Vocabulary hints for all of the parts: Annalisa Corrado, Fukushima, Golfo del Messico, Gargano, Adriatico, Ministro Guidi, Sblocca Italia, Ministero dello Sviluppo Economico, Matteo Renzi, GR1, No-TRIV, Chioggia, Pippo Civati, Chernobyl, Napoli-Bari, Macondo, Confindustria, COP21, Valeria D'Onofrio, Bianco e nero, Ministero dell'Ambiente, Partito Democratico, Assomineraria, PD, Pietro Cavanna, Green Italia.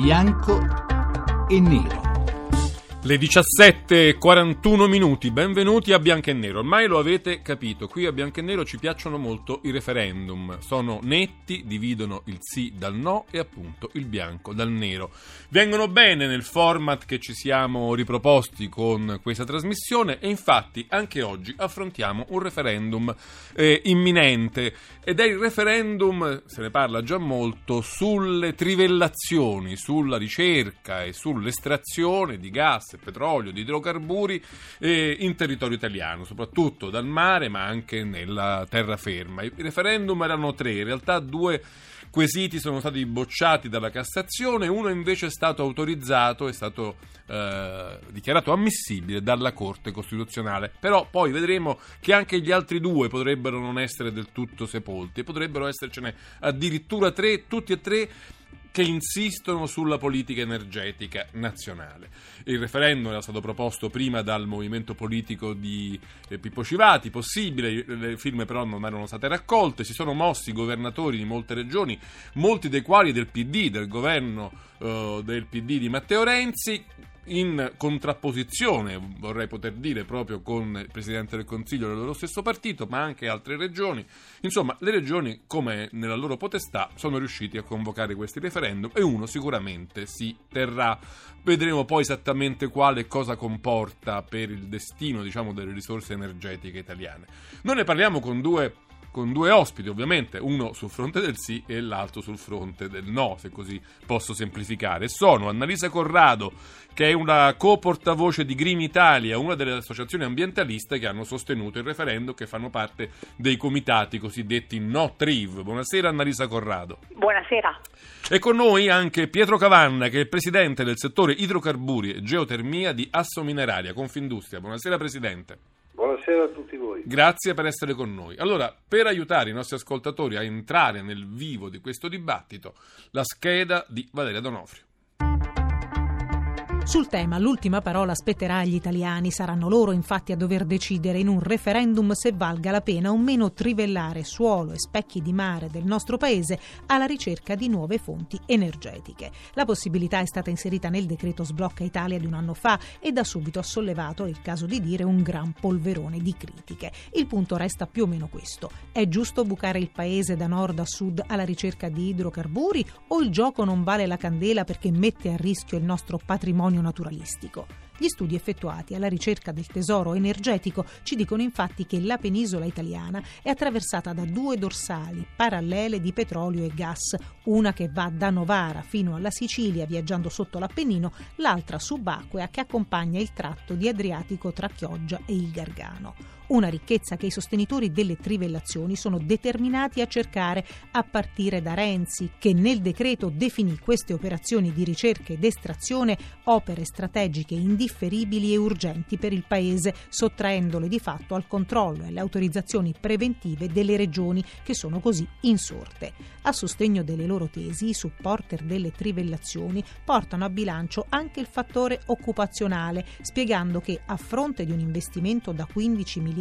Bianco e nero. Le 17.41 minuti, benvenuti a Bianco e Nero. Ormai lo avete capito, qui a Bianco e Nero ci piacciono molto i referendum. Sono netti, dividono il sì dal no e appunto il bianco dal nero. Vengono bene nel format che ci siamo riproposti con questa trasmissione e infatti anche oggi affrontiamo un referendum imminente. Ed è il referendum, se ne parla già molto, sulle trivellazioni, sulla ricerca e sull'estrazione di gas, petrolio, di idrocarburi in territorio italiano, soprattutto dal mare ma anche nella terraferma. I referendum erano tre, in realtà due quesiti sono stati bocciati dalla Cassazione, uno invece è stato autorizzato, è stato dichiarato ammissibile dalla Corte Costituzionale, però poi vedremo che anche gli altri due potrebbero non essere del tutto sepolti, potrebbero essercene addirittura tre, tutti e tre che insistono sulla politica energetica nazionale. Il referendum era stato proposto prima dal movimento politico di Pippo Civati, possibile, le firme però non erano state raccolte, si sono mossi i governatori di molte regioni, molti dei quali del PD, del governo del PD di Matteo Renzi, in contrapposizione, vorrei poter dire, proprio con il Presidente del Consiglio del loro stesso partito, ma anche altre regioni. Insomma, le regioni, come nella loro potestà, sono riusciti a convocare questi referendum e uno sicuramente si terrà. Vedremo poi esattamente quale cosa comporta per il destino, diciamo, delle risorse energetiche italiane. Noi ne parliamo con due ospiti, ovviamente, uno sul fronte del sì e l'altro sul fronte del no, se così posso semplificare. Sono Annalisa Corrado, che è una co-portavoce di Green Italia, una delle associazioni ambientaliste che hanno sostenuto il referendum, che fanno parte dei comitati cosiddetti No-TRIV. Buonasera Annalisa Corrado. Buonasera. E con noi anche Pietro Cavanna, che è il presidente del settore idrocarburi e geotermia di Assomineraria, Confindustria. Buonasera Presidente. Buonasera a tutti voi. Grazie per essere con noi. Allora, per aiutare i nostri ascoltatori a entrare nel vivo di questo dibattito, la scheda di Valeria D'Onofrio. Sul tema l'ultima parola spetterà agli italiani, saranno loro infatti a dover decidere in un referendum se valga la pena o meno trivellare suolo e specchi di mare del nostro paese alla ricerca di nuove fonti energetiche. La possibilità è stata inserita nel decreto Sblocca Italia di un anno fa e da subito ha sollevato, è il caso di dire, un gran polverone di critiche. Il punto resta più o meno questo: è giusto bucare il paese da nord a sud alla ricerca di idrocarburi o il gioco non vale la candela perché mette a rischio il nostro patrimonio naturalistico? Gli studi effettuati alla ricerca del tesoro energetico ci dicono infatti che la penisola italiana è attraversata da due dorsali parallele di petrolio e gas, una che va da Novara fino alla Sicilia viaggiando sotto l'Appennino, l'altra subacquea che accompagna il tratto di Adriatico tra Chioggia e il Gargano. Una ricchezza che i sostenitori delle trivellazioni sono determinati a cercare, a partire da Renzi, che nel decreto definì queste operazioni di ricerca ed estrazione opere strategiche indifferibili e urgenti per il Paese, sottraendole di fatto al controllo e alle autorizzazioni preventive delle regioni, che sono così insorte. A sostegno delle loro tesi, i supporter delle trivellazioni portano a bilancio anche il fattore occupazionale, spiegando che a fronte di un investimento da 15 miliardi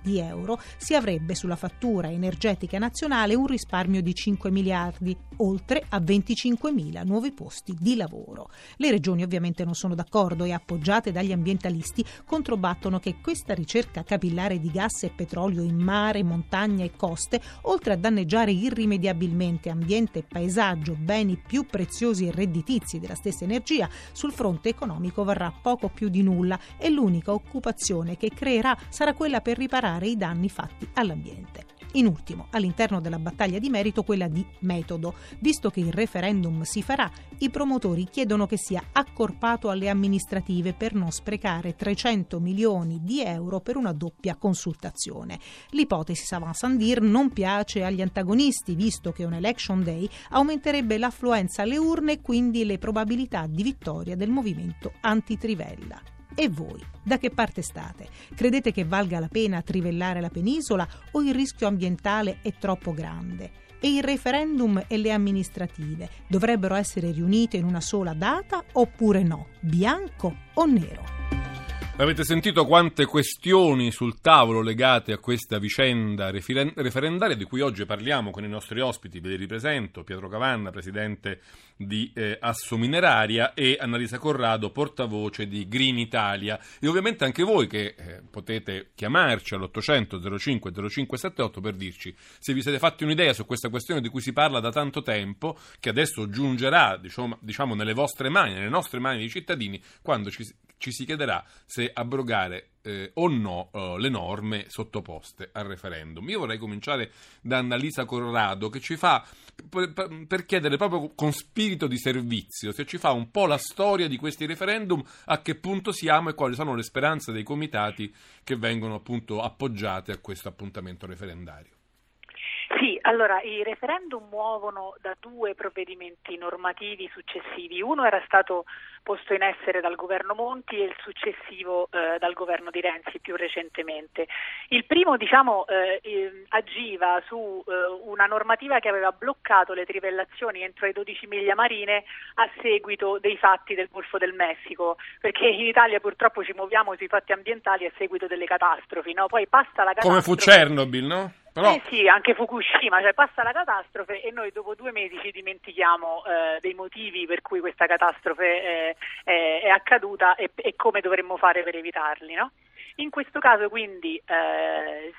di euro si avrebbe sulla fattura energetica nazionale un risparmio di 5 miliardi, oltre a 25.000 nuovi posti di lavoro. Le regioni ovviamente non sono d'accordo e, appoggiate dagli ambientalisti, controbattono che questa ricerca capillare di gas e petrolio in mare, montagna e coste, oltre a danneggiare irrimediabilmente ambiente e paesaggio, beni più preziosi e redditizi della stessa energia, sul fronte economico varrà poco più di nulla e l'unica occupazione che creerà sarà quella per riparare i danni fatti all'ambiente. In ultimo, all'interno della battaglia di merito, quella di metodo. Visto che il referendum si farà, i promotori chiedono che sia accorpato alle amministrative per non sprecare 300 milioni di euro per una doppia consultazione. L'ipotesi Savansandir non piace agli antagonisti, visto che un election day aumenterebbe l'affluenza alle urne e quindi le probabilità di vittoria del movimento antitrivella. E voi, da che parte state? Credete che valga la pena trivellare la penisola o il rischio ambientale è troppo grande? E il referendum e le amministrative dovrebbero essere riunite in una sola data oppure no? Bianco o nero? Avete sentito quante questioni sul tavolo legate a questa vicenda referendaria di cui oggi parliamo con i nostri ospiti. Ve li ripresento: Pietro Cavanna, presidente di Assomineraria, e Annalisa Corrado, portavoce di Green Italia. E ovviamente anche voi che potete chiamarci all'800 05 0578 per dirci se vi siete fatti un'idea su questa questione di cui si parla da tanto tempo, che adesso giungerà diciamo nelle vostre mani, nelle nostre mani di cittadini, quando ci si chiederà se abrogare o no le norme sottoposte al referendum. Io vorrei cominciare da Annalisa Corrado, che ci fa, per chiedere proprio con spirito di servizio, se ci fa un po' la storia di questi referendum, a che punto siamo e quali sono le speranze dei comitati che vengono appunto appoggiate a questo appuntamento referendario. Sì, allora i referendum muovono da due provvedimenti normativi successivi. Uno era stato posto in essere dal governo Monti e il successivo dal governo di Renzi più recentemente. Il primo, agiva su una normativa che aveva bloccato le trivellazioni entro i 12 miglia marine a seguito dei fatti del Golfo del Messico, perché in Italia purtroppo ci muoviamo sui fatti ambientali a seguito delle catastrofi, no? Poi passa la catastrofe. Come fu Chernobyl, no? Però... sì, anche Fukushima, cioè passa la catastrofe e noi dopo 2 mesi ci dimentichiamo dei motivi per cui questa catastrofe è accaduta e come dovremmo fare per evitarli, no? In questo caso quindi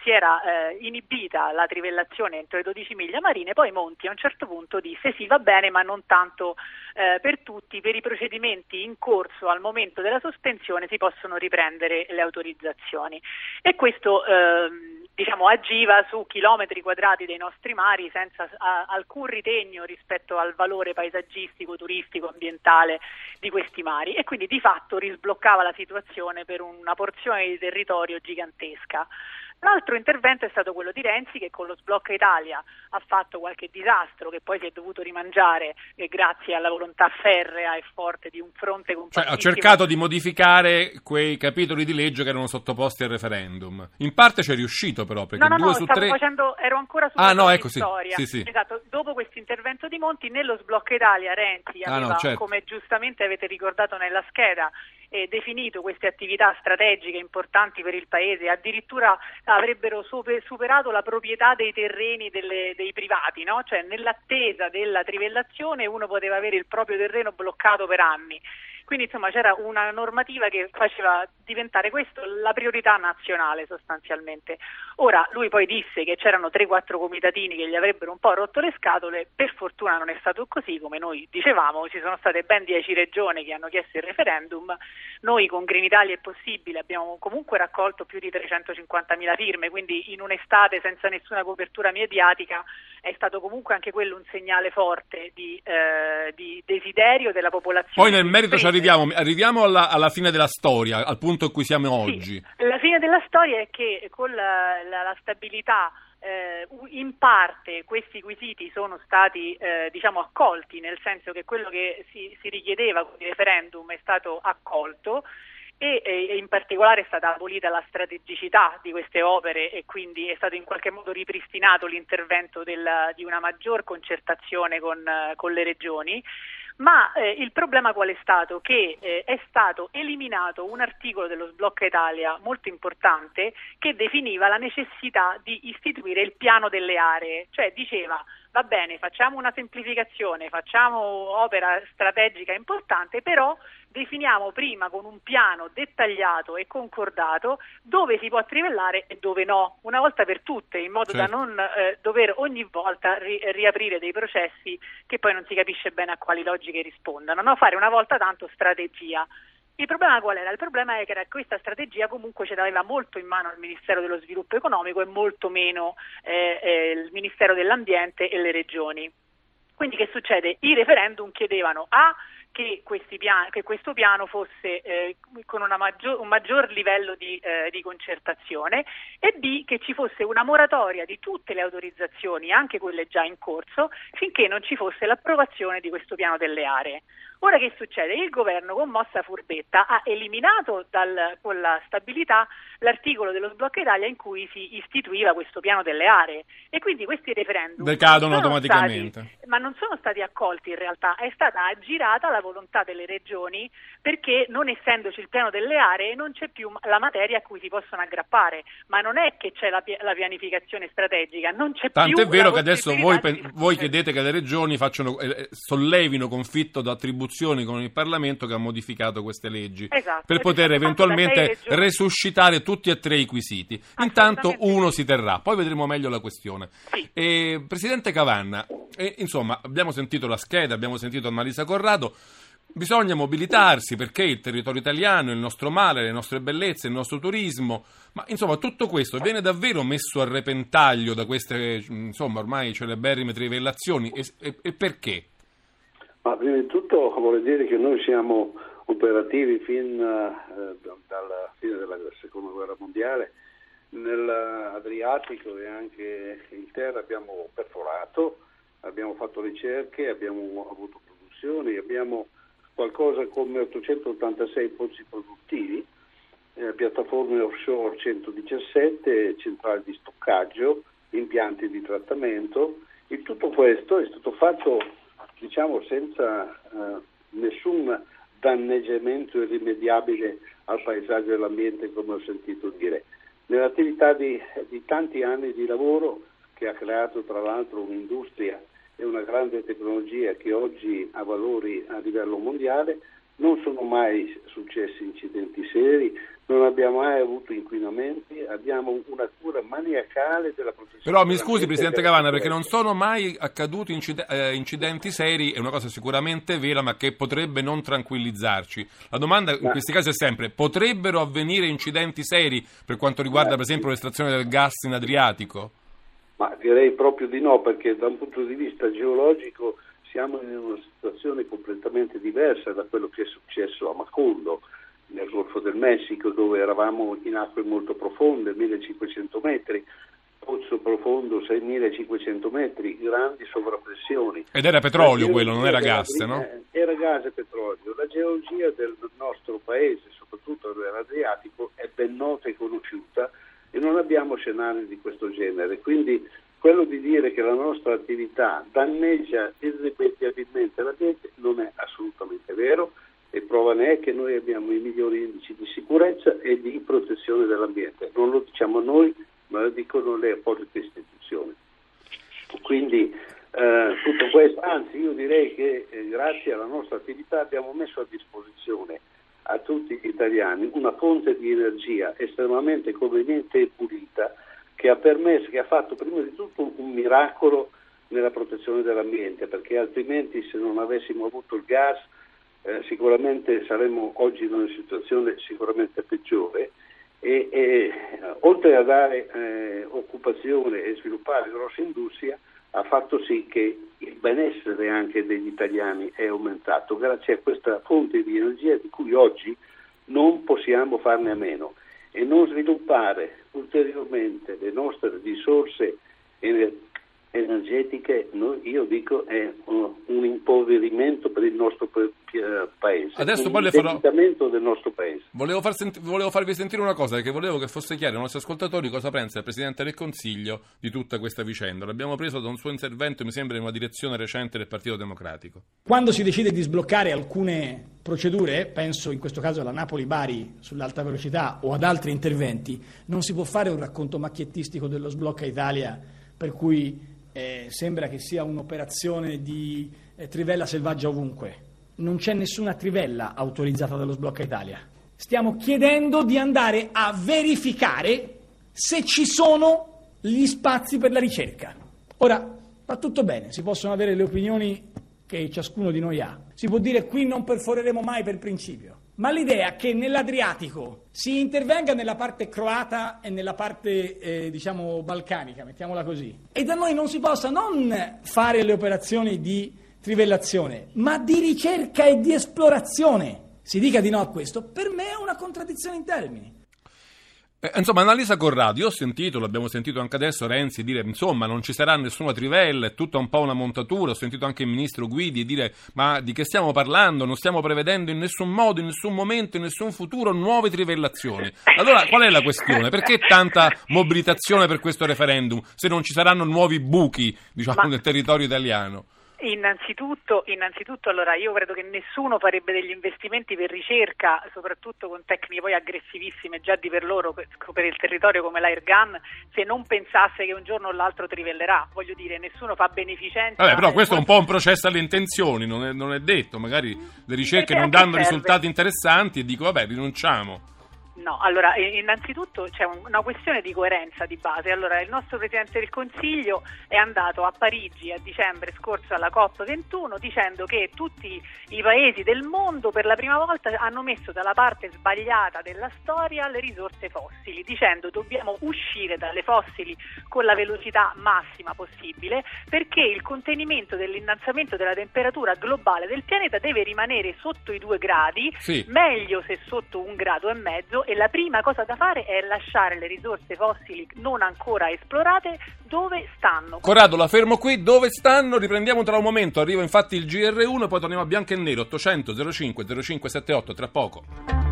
si era inibita la trivellazione entro i 12 miglia marine, poi Monti a un certo punto disse sì, va bene, ma non tanto per tutti, per i procedimenti in corso al momento della sospensione si possono riprendere le autorizzazioni, e questo agiva su chilometri quadrati dei nostri mari senza alcun ritegno rispetto al valore paesaggistico, turistico, ambientale di questi mari, e quindi di fatto risbloccava la situazione per una porzione di territorio gigantesca. L'altro intervento è stato quello di Renzi, che con lo Sblocca Italia ha fatto qualche disastro che poi si è dovuto rimangiare grazie alla volontà ferrea e forte di un fronte compatibile. Cioè, ha cercato di modificare quei capitoli di legge che erano sottoposti al referendum. In parte ci è riuscito però, perché ero ancora su storia. Sì. Esatto, dopo questo intervento di Monti, nello Sblocca Italia Renzi aveva, come giustamente avete ricordato nella scheda, definito queste attività strategiche importanti per il Paese, addirittura avrebbero superato la proprietà dei terreni dei privati, no? Cioè, nell'attesa della trivellazione uno poteva avere il proprio terreno bloccato per anni. Quindi insomma c'era una normativa che faceva diventare questo la priorità nazionale sostanzialmente. Ora lui poi disse che c'erano 3-4 comitatini che gli avrebbero un po' rotto le scatole, per fortuna non è stato così, come noi dicevamo ci sono state ben 10 regioni che hanno chiesto il referendum, noi con Green Italia è possibile abbiamo comunque raccolto più di 350.000 firme, quindi in un'estate senza nessuna copertura mediatica è stato comunque anche quello un segnale forte di desiderio della popolazione. Poi nel merito arriviamo alla fine della storia, al punto in cui siamo oggi. La fine della storia è che con la stabilità in parte questi quesiti sono stati accolti, nel senso che quello che si richiedeva con il referendum è stato accolto, e in particolare è stata abolita la strategicità di queste opere e quindi è stato in qualche modo ripristinato l'intervento di una maggior concertazione con le regioni. Ma il problema qual è stato? Che è stato eliminato un articolo dello Sblocca Italia molto importante che definiva la necessità di istituire il piano delle aree, cioè diceva va bene, facciamo una semplificazione, facciamo opera strategica importante, però definiamo prima con un piano dettagliato e concordato dove si può trivellare e dove no, una volta per tutte, in modo da non dover ogni volta riaprire dei processi che poi non si capisce bene a quali logiche rispondano, no? Fare una volta tanto strategia. Il problema qual era? Il problema è che questa strategia comunque ce l'aveva molto in mano il Ministero dello Sviluppo Economico e molto meno il Ministero dell'Ambiente e le regioni. Quindi che succede? I referendum chiedevano che questo piano fosse con un maggior livello di concertazione, e B, che ci fosse una moratoria di tutte le autorizzazioni, anche quelle già in corso, finché non ci fosse l'approvazione di questo piano delle aree. Ora che succede? Il governo, con mossa furbetta, ha eliminato con la stabilità l'articolo dello Sblocca Italia in cui si istituiva questo piano delle aree, e quindi questi referendum decadono automaticamente. Ma non sono stati accolti, in realtà è stata aggirata la volontà delle regioni, perché non essendoci il piano delle aree non c'è più la materia a cui si possono aggrappare, ma non è che c'è la pianificazione strategica, non c'è tanto più. Tanto è vero che adesso voi chiedete che le regioni sollevino conflitto d'attribuzioni con il Parlamento che ha modificato queste leggi, esatto, per poter eventualmente resuscitare tutti e tre i quesiti. Intanto uno si terrà, poi vedremo meglio la questione. Sì. Presidente Cavanna, insomma, abbiamo sentito la scheda, abbiamo sentito Annalisa Corrado. Bisogna mobilitarsi perché il territorio italiano, il nostro mare, le nostre bellezze, il nostro turismo, ma insomma tutto questo viene davvero messo a repentaglio da queste, insomma, ormai celeberrime trivellazioni, e perché? Ma prima di tutto vorrei dire che noi siamo operativi fin dalla fine della Seconda Guerra Mondiale. Nell'Adriatico e anche in terra abbiamo perforato, abbiamo fatto ricerche, abbiamo avuto produzioni, abbiamo qualcosa come 886 pozzi produttivi, piattaforme offshore 117, centrali di stoccaggio, impianti di trattamento, e tutto questo è stato fatto, diciamo, senza nessun danneggiamento irrimediabile al paesaggio e all'ambiente, come ho sentito dire. Nell'attività di tanti anni di lavoro, che ha creato tra l'altro un'industria e una grande tecnologia che oggi ha valori a livello mondiale, non sono mai successi incidenti seri, non abbiamo mai avuto inquinamenti, abbiamo una cura maniacale della professione. Però mi scusi Presidente Cavanna, perché non sono mai accaduti incidenti seri, è una cosa sicuramente vera, ma che potrebbe non tranquillizzarci. La domanda in questi casi è sempre: potrebbero avvenire incidenti seri per quanto riguarda per esempio l'estrazione del gas in Adriatico? Ma direi proprio di no, perché da un punto di vista geologico siamo in una situazione completamente diversa da quello che è successo a Macondo, nel Golfo del Messico, dove eravamo in acque molto profonde, 1500 metri, pozzo profondo 6500 metri, grandi sovrappressioni. Ed era petrolio quello, non era gas, no? Era gas e petrolio. La geologia del nostro paese, soprattutto dell'Adriatico, è ben nota e conosciuta e non abbiamo scenari di questo genere, quindi quello di dire che la nostra attività danneggia irrimediabilmente l'ambiente non è assolutamente vero, e prova ne è che noi abbiamo i migliori indici di sicurezza e di protezione dell'ambiente. Non lo diciamo noi, ma lo dicono le apposite istituzioni. Quindi tutto questo, anzi io direi che grazie alla nostra attività abbiamo messo a disposizione a tutti gli italiani una fonte di energia estremamente conveniente e pulita, che ha permesso, che ha fatto prima di tutto un miracolo nella protezione dell'ambiente, perché altrimenti, se non avessimo avuto il gas, sicuramente saremmo oggi in una situazione sicuramente peggiore, e oltre a dare occupazione e sviluppare grossa industria, ha fatto sì che il benessere anche degli italiani è aumentato grazie a questa fonte di energia di cui oggi non possiamo farne a meno. E non sviluppare ulteriormente le nostre risorse energetiche, io dico, è un impoverimento per il nostro paese, adesso un indebitamento del nostro paese. Volevo farvi sentire una cosa, perché volevo che fosse chiaro ai nostri ascoltatori cosa pensa il Presidente del Consiglio di tutta questa vicenda. L'abbiamo preso da un suo intervento, mi sembra, in una direzione recente del Partito Democratico. Quando si decide di sbloccare alcune procedure, penso in questo caso alla Napoli-Bari sull'alta velocità o ad altri interventi, non si può fare un racconto macchiettistico dello Sblocca Italia per cui sembra che sia un'operazione di trivella selvaggia ovunque. Non c'è nessuna trivella autorizzata dallo Sblocca Italia. Stiamo chiedendo di andare a verificare se ci sono gli spazi per la ricerca. Ora, va tutto bene, si possono avere le opinioni che ciascuno di noi ha. Si può dire: qui non perforeremo mai per principio. Ma l'idea che nell'Adriatico si intervenga nella parte croata e nella parte, balcanica, mettiamola così, e da noi non si possa non fare le operazioni di trivellazione, ma di ricerca e di esplorazione, si dica di no a questo, per me è una contraddizione in termini. Insomma, Annalisa Corrado, io ho sentito, l'abbiamo sentito anche adesso, Renzi dire, insomma, non ci sarà nessuna trivella, è tutta un po' una montatura. Ho sentito anche il ministro Guidi dire, ma di che stiamo parlando? Non stiamo prevedendo in nessun modo, in nessun momento, in nessun futuro nuove trivellazioni. Allora, qual è la questione? Perché tanta mobilitazione per questo referendum, se non ci saranno nuovi buchi, diciamo, nel territorio italiano? Innanzitutto, allora, io credo che nessuno farebbe degli investimenti per ricerca, soprattutto con tecniche poi aggressivissime già di per loro, per il territorio, come l'air gun, se non pensasse che un giorno o l'altro trivellerà. Voglio dire, nessuno fa beneficenza. Vabbè, però questo è un po' un processo alle intenzioni, non è detto, magari le ricerche non danno risultati interessanti e dico, vabbè, rinunciamo. No, allora, innanzitutto c'è una questione di coerenza di base. Allora, il nostro Presidente del Consiglio è andato a Parigi a dicembre scorso alla COP21 dicendo che tutti i paesi del mondo per la prima volta hanno messo dalla parte sbagliata della storia le risorse fossili, dicendo dobbiamo uscire dalle fossili con la velocità massima possibile, perché il contenimento dell'innalzamento della temperatura globale del pianeta deve rimanere sotto i 2 gradi, sì, meglio se sotto 1,5 gradi, e la prima cosa da fare è lasciare le risorse fossili non ancora esplorate dove stanno. Corrado, la fermo qui, dove stanno? Riprendiamo tra un momento, arriva infatti il GR1 e poi torniamo a Bianco e Nero. 800 05 0578 tra poco.